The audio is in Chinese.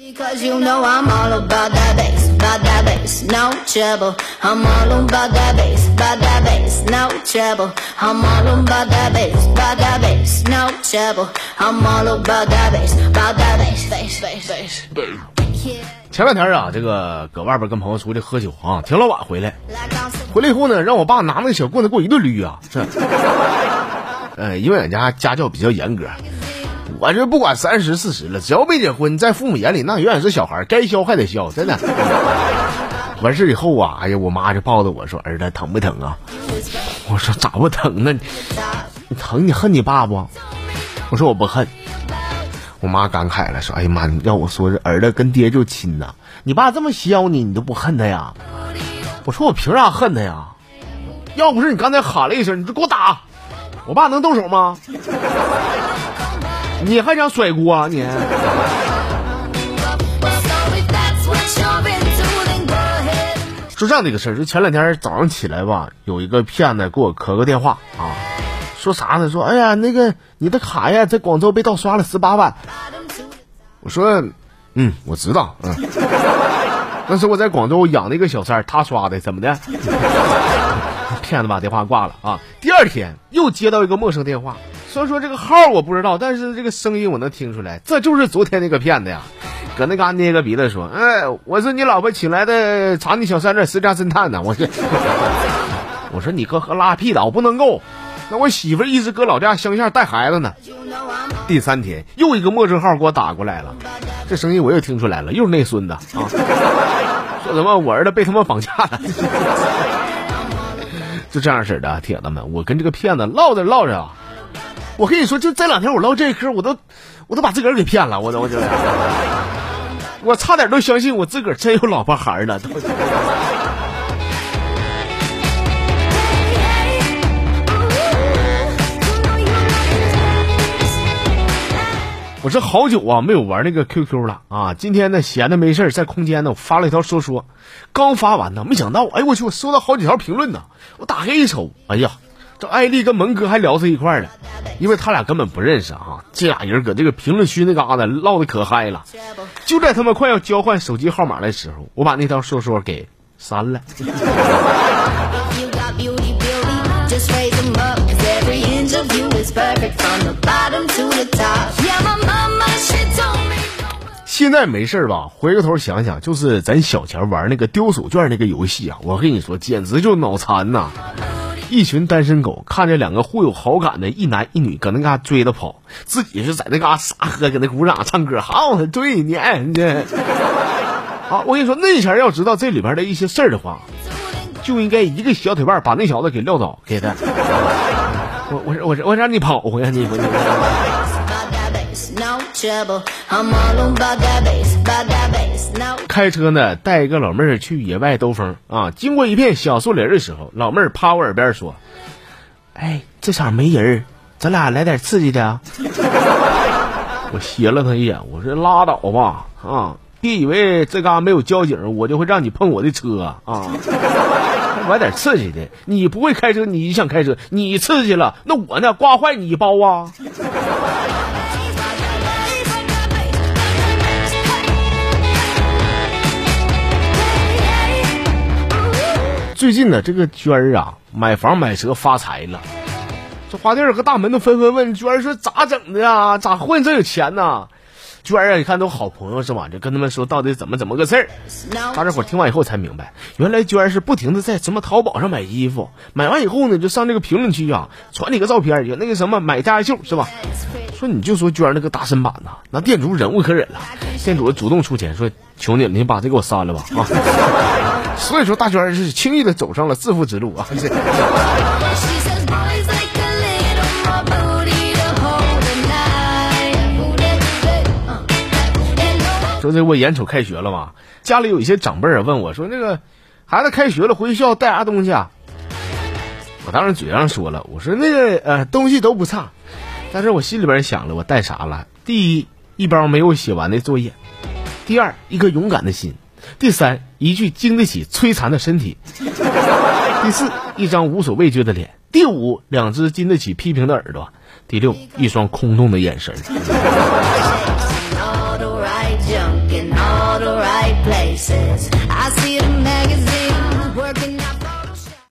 Because you know I'm all about that bass, no trouble. I'm all about that bass, no trouble. I'm all about that bass, no trouble. I'm all about that bass, bass, bass, bass, bass. 前两天啊，这个搁外边跟朋友出去喝酒啊，挺老晚回来，以后呢，让我爸拿那个小棍子给我一顿捋啊，这，因为俺家家教比较严格。我这不管30、40了，只要没结婚，在父母眼里那永远是小孩，该削还得削，真的。完事以后啊，哎呀，我妈就抱着我说：“儿子，疼不疼啊？”我说：“咋不疼呢？你疼你恨你爸不？”我说：“我不恨。”我妈感慨了，说：“哎呀妈，你让我说这儿子跟爹就亲呐，你爸这么削你，你都不恨他呀？”我说：“我凭啥恨他呀？要不是你刚才喊了一声，你就给我打，我爸能动手吗？”你还想甩锅啊你？说这样的一个事儿，就前两天早上起来吧，有一个骗子给我磕个电话啊，说啥呢？说哎呀，那个你的卡呀，在广州被盗刷了18万。我说我知道，那时我在广州养了一个小三，他刷的，怎么的？骗子把电话挂了啊。第二天又接到一个陌生电话。虽然说这个号我不知道，但是这个声音我能听出来，这就是昨天那个骗子呀，搁那嘎捏个鼻子说：“哎，我是你老婆请来的查你小三的私家侦探呢。”我说你哥拉屁的，我不能够。那我媳妇一直搁老家乡下带孩子呢。第三天又一个陌生号给我打过来了，这声音我又听出来了，又是那孙子啊，说什么我儿子被他们绑架了。就这样式的，铁子们，我跟这个骗子唠着唠着啊。我跟你说，就这两天我唠这一嗑，我都把自个儿给骗了，我差点都相信我自个儿真有老婆孩儿了。我这好久啊没有玩那个 QQ 了啊！今天呢闲的没事在空间呢，我发了一条说，刚发完呢，没想到，哎我去，我收到好几条评论呢，我打开一瞅，哎呀。这艾丽跟蒙哥还聊在一块儿呢，因为他俩根本不认识啊。这俩人搁这个评论区那嘎达唠的可嗨了。就在他们快要交换手机号码的时候，我把那条说给删了。现在没事吧？回个头想想，就是咱小前玩那个丢手绢那个游戏啊，我跟你说，简直就脑残呐！一群单身狗看着两个互有好感的一男一女搁那嘎追着跑，自己是在那嘎撒喝，搁那鼓掌唱歌，好对你爱你。啊，我跟你说，那前要知道这里边的一些事儿的话，就应该一个小腿绊把那小子给撂倒，给他。我让你跑回呀你！开车呢，带一个老妹儿去野外兜风啊。经过一片小树林的时候，老妹儿趴我耳边说：“哎，这场没人，咱俩来点刺激的啊。”我斜了他一眼，我说：“拉倒吧啊！别以为这嘎没有交警，我就会让你碰我的车啊！玩点刺激的，你不会开车，你想开车，你刺激了，那我呢，刮坏你一包啊！”最近呢，这个娟儿啊，买房买车发财了。这花店和大门都纷纷问娟儿说：“咋整的呀？咋混这有钱呢？”娟儿啊，你看都好朋友是吧？就跟他们说到底怎么个事儿。大家伙听完以后才明白，原来娟儿是不停的在什么淘宝上买衣服，买完以后呢，就上这个评论区啊，传你个照片，有那个什么买家秀是吧？说你就说娟儿那个大身板呐，那店主忍无可忍了，店主主动出钱说：“求你了，你把这给我删了吧啊！”所以说，大娟是轻易的走上了致富之路啊！说这我眼瞅开学了嘛，家里有一些长辈问我说：“那个孩子开学了，回学校带啥东西啊？”我当时嘴上说了，我说那个东西都不差，但是我心里边想了，我带啥了？第一包没有写完的作业；第二，一颗勇敢的心。第三，一具经得起摧残的身体；第四，一张无所畏惧的脸；第五，两只经得起批评的耳朵；第六，一双空洞的眼神。faces.